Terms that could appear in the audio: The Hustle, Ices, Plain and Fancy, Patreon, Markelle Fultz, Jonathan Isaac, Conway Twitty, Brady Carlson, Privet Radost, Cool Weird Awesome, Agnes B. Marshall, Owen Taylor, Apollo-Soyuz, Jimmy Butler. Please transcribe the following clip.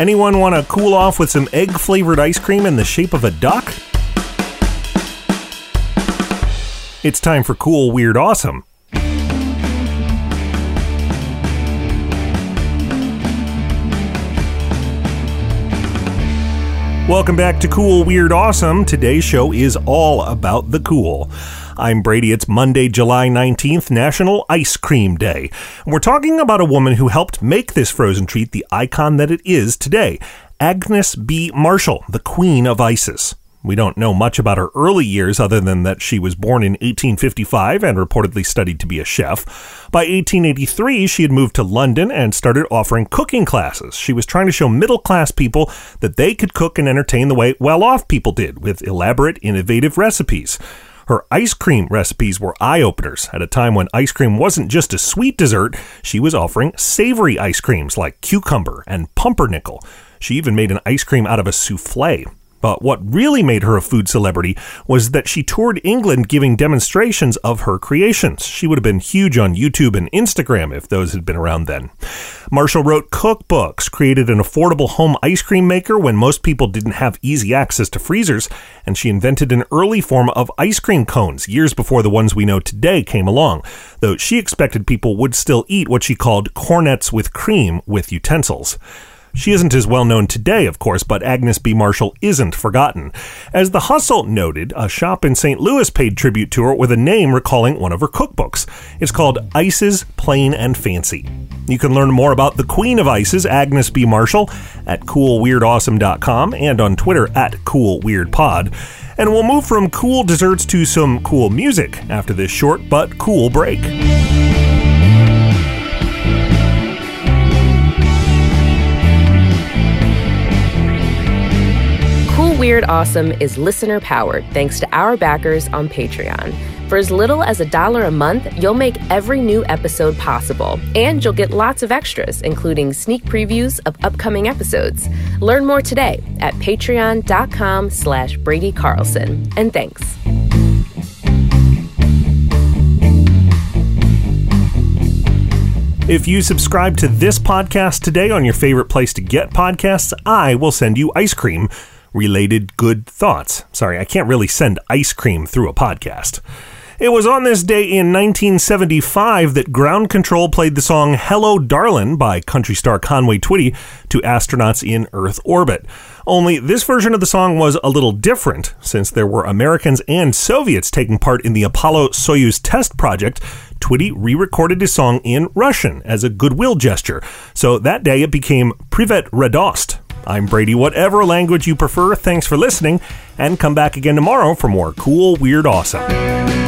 Anyone want to cool off with some egg-flavored ice cream in the shape of a duck? It's time for Cool Weird Awesome. Welcome back to Cool Weird Awesome. Today's show is all about the cool. I'm Brady. It's Monday, July 19th, National Ice Cream Day. And we're talking about a woman who helped make this frozen treat the icon that it is today, Agnes B. Marshall, the Queen of Ices. We don't know much about her early years other than that she was born in 1855 and reportedly studied to be a chef. By 1883, she had moved to London and started offering cooking classes. She was trying to show middle-class people that they could cook and entertain the way well-off people did, with elaborate, innovative recipes. Her ice cream recipes were eye-openers. At a time when ice cream wasn't just a sweet dessert, she was offering savory ice creams like cucumber and pumpernickel. She even made an ice cream out of a souffle. But what really made her a food celebrity was that she toured England giving demonstrations of her creations. She would have been huge on YouTube and Instagram if those had been around then. Marshall wrote cookbooks, created an affordable home ice cream maker when most people didn't have easy access to freezers, and she invented an early form of ice cream cones years before the ones we know today came along, though she expected people would still eat what she called cornets with cream with utensils. She isn't as well known today, of course, but Agnes B. Marshall isn't forgotten. As The Hustle noted, a shop in St. Louis paid tribute to her with a name recalling one of her cookbooks. It's called Ices, Plain and Fancy. You can learn more about the Queen of Ices, Agnes B. Marshall, at coolweirdawesome.com and on Twitter at coolweirdpod. And we'll move from cool desserts to some cool music after this short but cool break. Weird Awesome is listener powered thanks to our backers on Patreon. For as little as $1 a month, you'll make every new episode possible, and you'll get lots of extras, including sneak previews of upcoming episodes. Learn more today at patreon.com/Brady Carlson. And thanks. If you subscribe to this podcast today on your favorite place to get podcasts, I will send you ice cream. Related good thoughts. Sorry, I can't really send ice cream through a podcast. It was on this day in 1975 that Ground Control played the song Hello Darlin' by country star Conway Twitty to astronauts in Earth orbit. Only this version of the song was a little different, since there were Americans and Soviets taking part in the Apollo-Soyuz test project. Twitty re-recorded his song in Russian as a goodwill gesture, so that day it became Privet Radost. I'm Brady. Whatever language you prefer, thanks for listening, and come back again tomorrow for more Cool, Weird, Awesome.